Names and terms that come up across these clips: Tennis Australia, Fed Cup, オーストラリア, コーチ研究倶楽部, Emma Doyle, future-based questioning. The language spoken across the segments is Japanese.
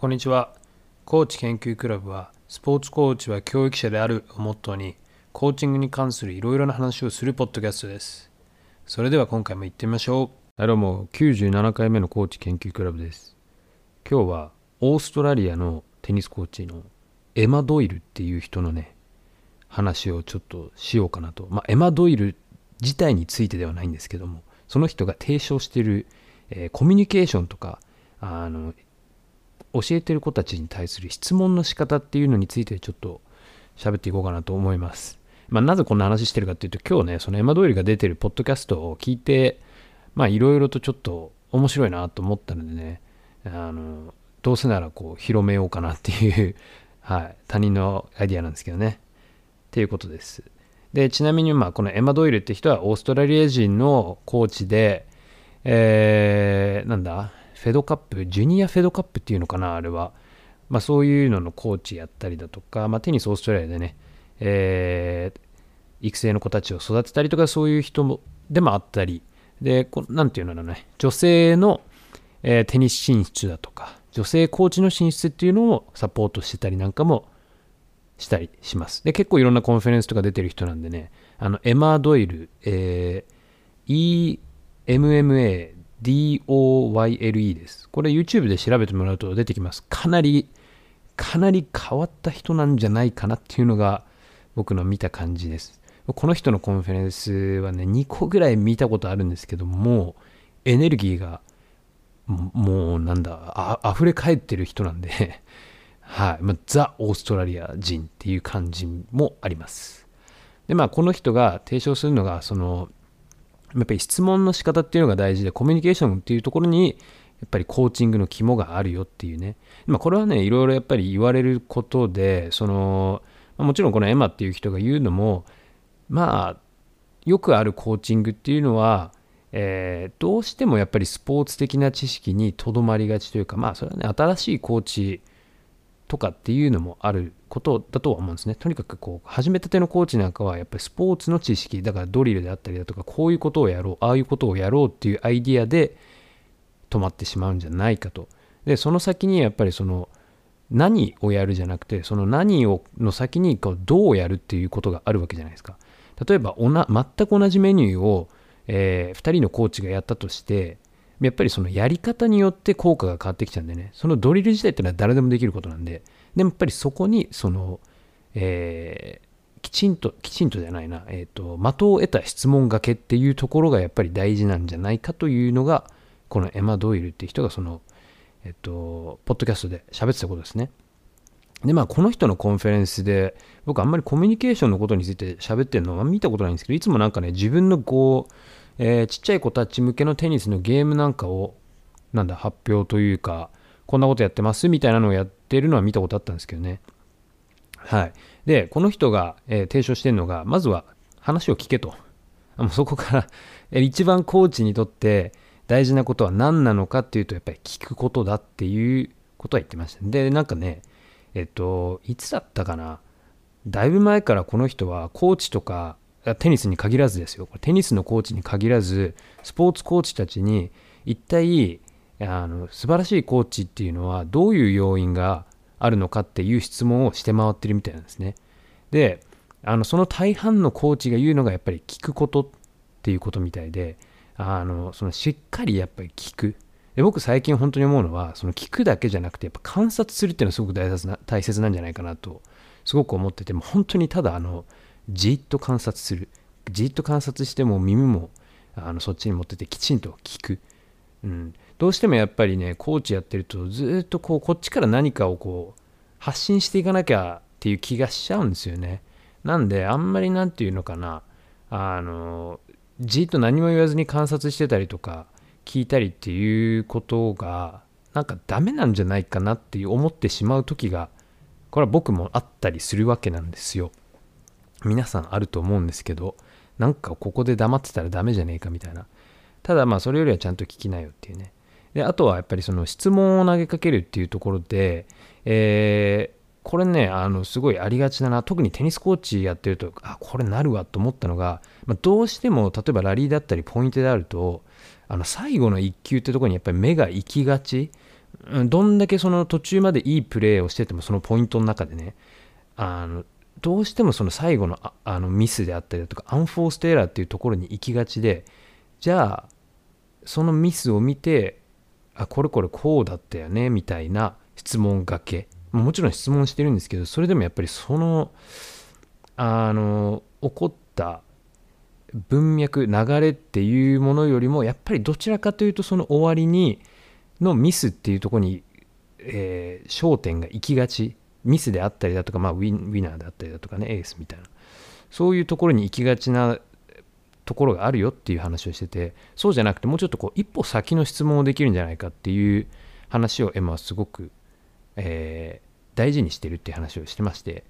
こんにちは。コーチ研究クラブは、スポーツコーチは教育者であるをモットーに、コーチングに関するいろいろな話をするポッドキャストです。それでは今回も行ってみましょう。どうも、97回目のコーチ研究クラブです。今日は、オーストラリアのテニスコーチのエマ・ドイルっていう人のね、話をちょっとしようかなと。エマ・ドイル自体についてではないんですけども、その人が提唱している、コミュニケーションとか、教えてる子たちに対する質問の仕方っていうのについてちょっと喋っていこうかなと思います。なぜこんな話してるかっていうと、今日ね、そのエマ・ドイルが出てるポッドキャストを聞いて、いろいろとちょっと面白いなと思ったのでね、どうせならこう広めようかなっていう、はい、他人のアイディアなんですけどね。っていうことです。で、ちなみにこのエマ・ドイルって人はオーストラリア人のコーチで、フェドカップ、ジュニアフェドカップっていうのかな、あれは。そういうののコーチやったりだとか、テニスオーストラリアでね、育成の子たちを育てたりとか、そういう人もでもあったり、で、なんていうのだろうね、女性の、テニス進出だとか、女性コーチの進出っていうのをサポートしてたりなんかもしたりします。で、結構いろんなコンフェレンスとか出てる人なんでね、エマ・ドイル、EMMA、DOYLE です。これ YouTube で調べてもらうと出てきます。かなり変わった人なんじゃないかなっていうのが僕の見た感じです。この人のコンフェレンスはね、2個ぐらい見たことあるんですけども、エネルギーがもう溢れ返ってる人なんで、はい、ザ・オーストラリア人っていう感じもあります。で、この人が提唱するのが、やっぱり質問の仕方っていうのが大事で、コミュニケーションっていうところにやっぱりコーチングの肝があるよっていうね。これはね、いろいろやっぱり言われることで、もちろんこのエマっていう人が言うのも、よくあるコーチングっていうのは、どうしてもやっぱりスポーツ的な知識にとどまりがちというか、それはね、新しいコーチとかっていうのもあることだとは思うんですね。とにかくこう始めたてのコーチなんかはやっぱりスポーツの知識だから、ドリルであったりだとか、こういうことをやろう、ああいうことをやろうっていうアイディアで止まってしまうんじゃないかと。で、その先にやっぱり何をやるじゃなくて、その何をの先にこうどうやるっていうことがあるわけじゃないですか。例えば全く同じメニューを、2人のコーチがやったとして、やっぱりそのやり方によって効果が変わってきちゃうんでね、そのドリル自体ってのは誰でもできることなんで、でもやっぱりそこに的を得た質問がけっていうところがやっぱり大事なんじゃないかというのが、このエマ・ドイルって人がポッドキャストで喋ってたことですね。で、この人のコンフェレンスで、僕あんまりコミュニケーションのことについて喋ってるのは見たことないんですけど、いつも自分のちっちゃい子たち向けのテニスのゲームなんかを発表というか、こんなことやってますみたいなのをやってるのは見たことあったんですけどね。はい。で、この人が、提唱してるのが、まずは話を聞けと。そこから一番コーチにとって大事なことは何なのかっていうと、やっぱり聞くことだっていうことは言ってました。で、いつだったかな。だいぶ前からこの人はコーチとか、テニスに限らずですよ。テニスのコーチに限らず、スポーツコーチたちに一体素晴らしいコーチっていうのはどういう要因があるのかっていう質問をして回ってるみたいなんですね。で、その大半のコーチが言うのがやっぱり聞くことっていうことみたいで、しっかりやっぱり聞く。で、僕最近本当に思うのは、聞くだけじゃなくてやっぱ観察するっていうのはすごく大切なんじゃないかなとすごく思ってて、もう本当にただじっと観察する。じっと観察して、も耳もそっちに持っててきちんと聞く。うん、どうしてもやっぱりね、コーチやってるとずっとこっちから何かを発信していかなきゃっていう気がしちゃうんですよね。なんであんまりなんていうのかな、じっと何も言わずに観察してたりとか聞いたりっていうことがダメなんじゃないかなっていう思ってしまう時が、これは僕もあったりするわけなんですよ。皆さんあると思うんですけど、ここで黙ってたらダメじゃねえかみたいな。ただそれよりはちゃんと聞きなよっていうね。で、あとはやっぱり質問を投げかけるっていうところで、これね、すごいありがちだな。特にテニスコーチやってると、これなるわと思ったのが、どうしても例えばラリーだったりポイントであると、最後の1球ってところにやっぱり目が行きがち。どんだけその途中までいいプレーをしてても、そのポイントの中でね、どうしてもその最後のミスであったりだとか、アンフォーストエラーっていうところに行きがちで、じゃあそのミスを見て、あ、これこれこうだったよねみたいな質問がけ、もちろん質問してるんですけど、それでもやっぱりその起こった文脈、流れっていうものよりも、やっぱりどちらかというとその終わりにのミスっていうところに、焦点が行きがち、ミスであったりだとか、ウィナーであったりだとかね、エースみたいな、そういうところに行きがちなところがあるよっていう話をしてて、そうじゃなくてもうちょっとこう一歩先の質問をできるんじゃないかっていう話をエマはすごく、大事にしてるっていう話をしてまして、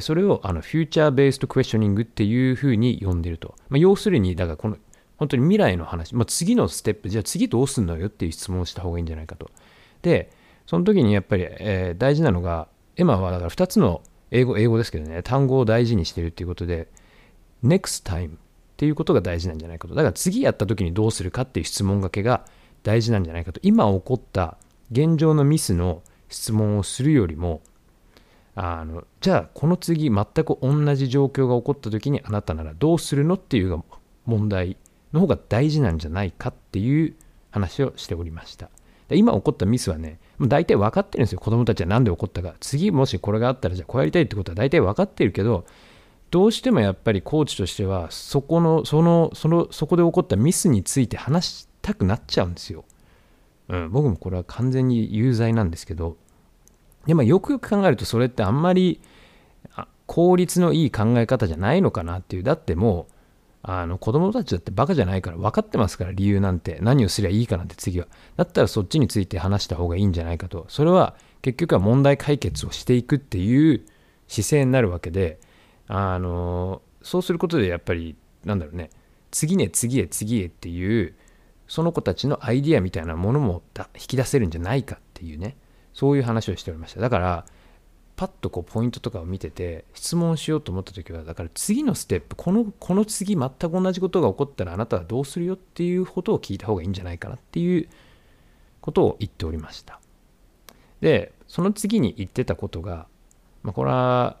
それをフューチャーベースドクエスチョニングっていうふうに呼んでると、要するにだからこの本当に未来の話、次のステップ、じゃあ次どうすんのよっていう質問をした方がいいんじゃないかと。でその時にやっぱり、大事なのが、エマはだから2つの英語ですけどね、単語を大事にしてるっていうことで、 next time っていうことが大事なんじゃないかと。だから次やった時にどうするかっていう質問がけが大事なんじゃないかと。今起こった現状のミスの質問をするよりも、じゃあこの次全く同じ状況が起こった時にあなたならどうするのっていう問題の方が大事なんじゃないかっていう話をしておりました。で今起こったミスはね、もう大体分かってるんですよ。子供たちは何で起こったか、次もしこれがあったらじゃあこうやりたいってことは大体分かってるけど、どうしてもやっぱりコーチとしてはそこで起こったミスについて話したくなっちゃうんですよ。僕もこれは完全に有罪なんですけど、でよくよく考えると、それってあんまり効率のいい考え方じゃないのかなっていう。だってもう子供たちだってバカじゃないから分かってますから、理由なんて、何をすりゃいいかなんて。次はだったらそっちについて話した方がいいんじゃないかと。それは結局は問題解決をしていくっていう姿勢になるわけで、そうすることでやっぱりなんだろうね、次へっていうその子たちのアイディアみたいなものも引き出せるんじゃないかっていうね、そういう話をしておりました。だからパッとこうポイントとかを見てて質問しようと思った時は、だから次のステップ、この次全く同じことが起こったらあなたはどうするよっていうことを聞いた方がいいんじゃないかなっていうことを言っておりました。でその次に言ってたことが、これは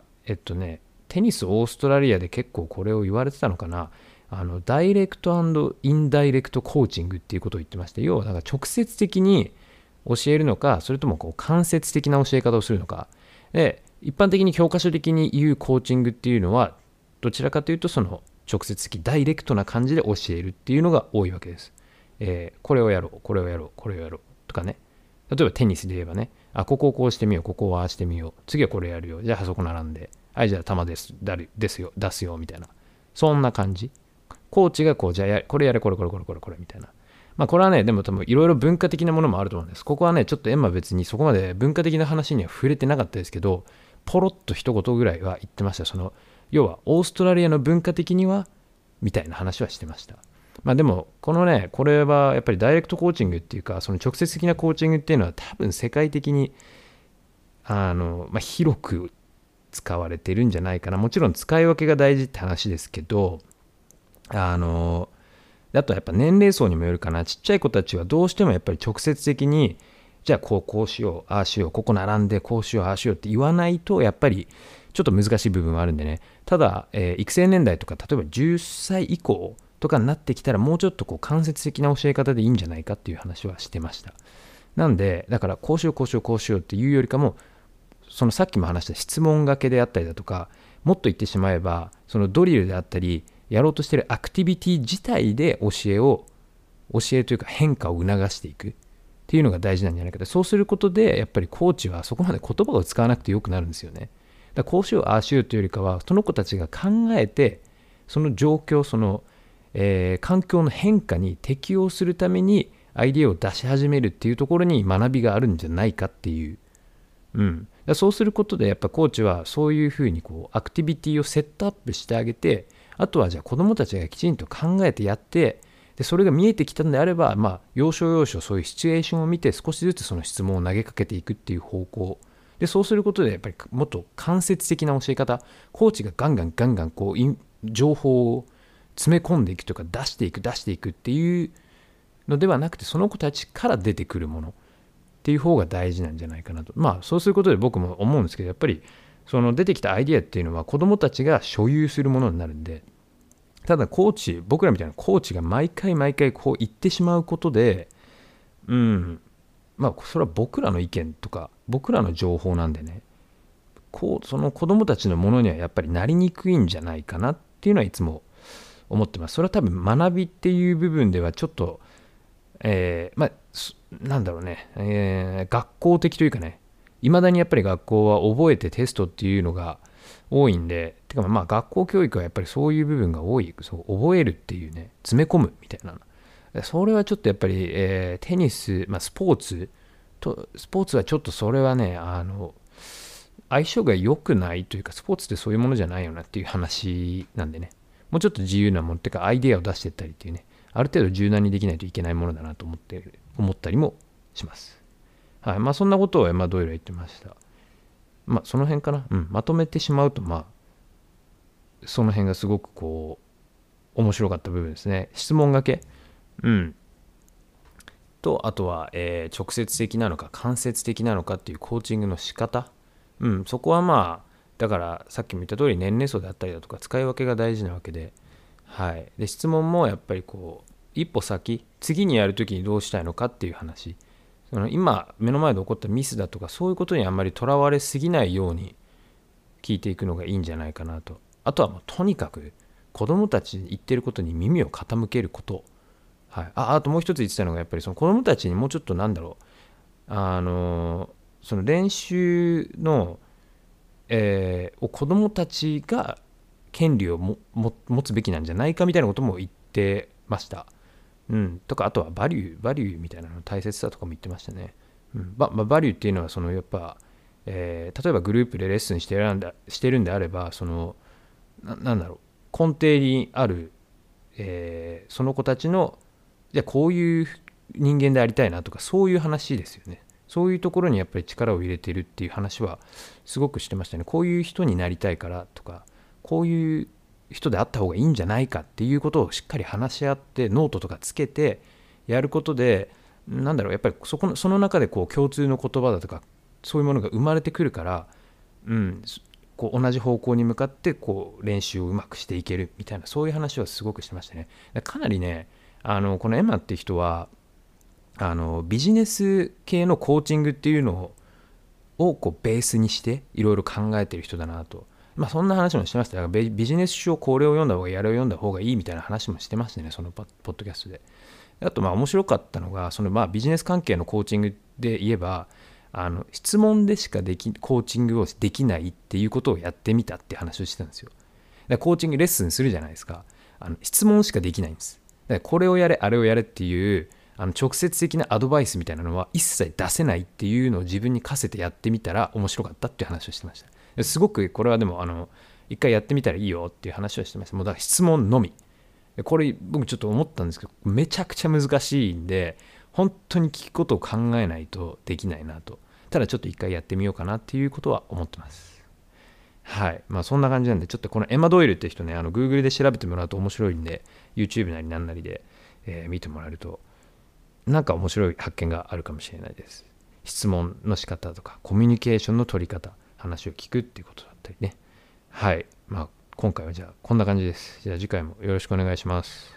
テニスオーストラリアで結構これを言われてたのかな、ダイレクト&インダイレクトコーチングっていうことを言ってまして、要はだから直接的に教えるのか、それともこう間接的な教え方をするのかで、一般的に教科書的に言うコーチングっていうのは、どちらかというとその直接的ダイレクトな感じで教えるっていうのが多いわけです。これをやろうとかね。例えばテニスで言えばね、ここをこうしてみよう、ここをああしてみよう、次はこれやるよ、じゃあそこ並んで、はい、じゃあ球出すよみたいな、そんな感じ。コーチがこう、じゃあこれやれ、これみたいな。これはね、でも多分いろいろ文化的なものもあると思うんです。ここはね、ちょっとエマ別にそこまで文化的な話には触れてなかったですけど、ポロッと一言ぐらいは言ってました。要はオーストラリアの文化的には、みたいな話はしてました。でも、これはやっぱりダイレクトコーチングっていうか、その直接的なコーチングっていうのは多分世界的に、広く使われてるんじゃないかな。もちろん使い分けが大事って話ですけど、あとやっぱ年齢層にもよるかな。ちっちゃい子たちはどうしてもやっぱり直接的に、じゃあこうしよう、ああしよう、ここ並んでこうしよう、ああしようって言わないと、やっぱりちょっと難しい部分はあるんでね。ただ、育成年代とか、例えば10歳以降とかになってきたら、もうちょっとこう間接的な教え方でいいんじゃないかっていう話はしてました。なんでだからこうしようっていうよりかも、そのさっきも話した質問がけであったりだとか、もっと言ってしまえばそのドリルであったり、やろうとしているアクティビティ自体で教えというか変化を促していくっていうのが大事なんじゃないかと。そうすることでやっぱりコーチはそこまで言葉を使わなくてよくなるんですよね。だからこうしようああしようというよりかは、その子たちが考えて、その状況、その、環境の変化に適応するためにアイデアを出し始めるっていうところに学びがあるんじゃないかっていう。だからそうすることでやっぱコーチはそういうふうにこうアクティビティをセットアップしてあげて、あとはじゃあ子どもたちがきちんと考えてやって、でそれが見えてきたのであれば、要所要所そういうシチュエーションを見て、少しずつその質問を投げかけていくっていう方向で、そうすることでやっぱりもっと間接的な教え方、コーチがガンガンこう情報を詰め込んでいくとか、出していくっていうのではなくて、その子たちから出てくるものっっていう方が大事なんじゃないかなと。まあそうすることで僕も思うんですけど、やっぱりその出てきたアイディアっていうのは子どもたちが所有するものになるんで、ただコーチ、僕らみたいなコーチが毎回こう言ってしまうことで、まあそれは僕らの意見とか僕らの情報なんでね、こうその子どもたちのものにはやっぱりなりにくいんじゃないかなっていうのはいつも思ってます。それは多分学びっていう部分ではちょっと、まあなんだろうね、学校的というかね、いまだにやっぱり学校は覚えてテストっていうのが多いんで、てかまあ学校教育はやっぱりそういう部分が多い、そう覚えるっていうね、詰め込むみたいな、それはちょっとやっぱり、テニス、まあ、スポーツはちょっとそれはね、相性が良くないというか、スポーツってそういうものじゃないよなっていう話なんでね、もうちょっと自由なものっていうかアイデアを出していったりっていうね、ある程度柔軟にできないといけないものだなと思ったりもします。はい、まあそんなことをどういうの言ってました。まあその辺かな。まとめてしまうと、まあその辺がすごくこう面白かった部分ですね。質問がけ。とあとは、直接的なのか間接的なのかっていうコーチングの仕方。そこはまあだからさっきも言った通り年齢層であったりだとか使い分けが大事なわけで、はい。で質問もやっぱりこう一歩先、次にやるときにどうしたいのかっていう話。その今目の前で起こったミスだとかそういうことにあんまりとらわれすぎないように聞いていくのがいいんじゃないかなと。あとはもうとにかく子どもたちに言ってることに耳を傾けること。はい。あともう一つ言ってたのがやっぱりその子どもたちにもうちょっとその練習の、子どもたちが権利を持つべきなんじゃないかみたいなことも言ってました。とかあとはバリューみたいなの大切さとかも言ってましたね。バリューっていうのはそのやっぱ、例えばグループでレッスンしてるんであれば、そのなんだろう、根底にある、その子たちのじゃあこういう人間でありたいなとかそういう話ですよね。そういうところにやっぱり力を入れてるっていう話はすごくしてましたね。こういう人になりたいからとかこういう人であった方がいいんじゃないかっていうことをしっかり話し合ってノートとかつけてやることで、なんだろう、やっぱりその中でこう共通の言葉だとかそういうものが生まれてくるから、こう同じ方向に向かってこう練習をうまくしていけるみたいな、そういう話はすごくしてましたね。かなりね、このエマって人はビジネス系のコーチングっていうのをこうベースにしていろいろ考えてる人だなと。まあそんな話もしてました。だからビジネス書をこれを読んだ方がいい、あれを読んだ方がいいみたいな話もしてましたね、そのポッドキャストで。あとまあ面白かったのが、そのまあビジネス関係のコーチングで言えば、質問でしかコーチングをできないっていうことをやってみたって話をしてたんですよ。だからコーチングレッスンするじゃないですか。質問しかできないんです。だからこれをやれ、あれをやれっていう、直接的なアドバイスみたいなのは一切出せないっていうのを自分に課せてやってみたら面白かったっていう話をしてました。すごくこれはでも一回やってみたらいいよっていう話はしてました。もうだから質問のみ。これ僕ちょっと思ったんですけど、めちゃくちゃ難しいんで本当に聞くことを考えないとできないなと。ただちょっと一回やってみようかなっていうことは思ってます。はい。まあそんな感じなんで、ちょっとこのエマ・ドイルって人ね、Google で調べてもらうと面白いんで、YouTube なりなんなりで、見てもらえるとなんか面白い発見があるかもしれないです。質問の仕方とかコミュニケーションの取り方。話を聞くっていうことだったりね。はい。まあ今回はじゃあこんな感じです。じゃあ次回もよろしくお願いします。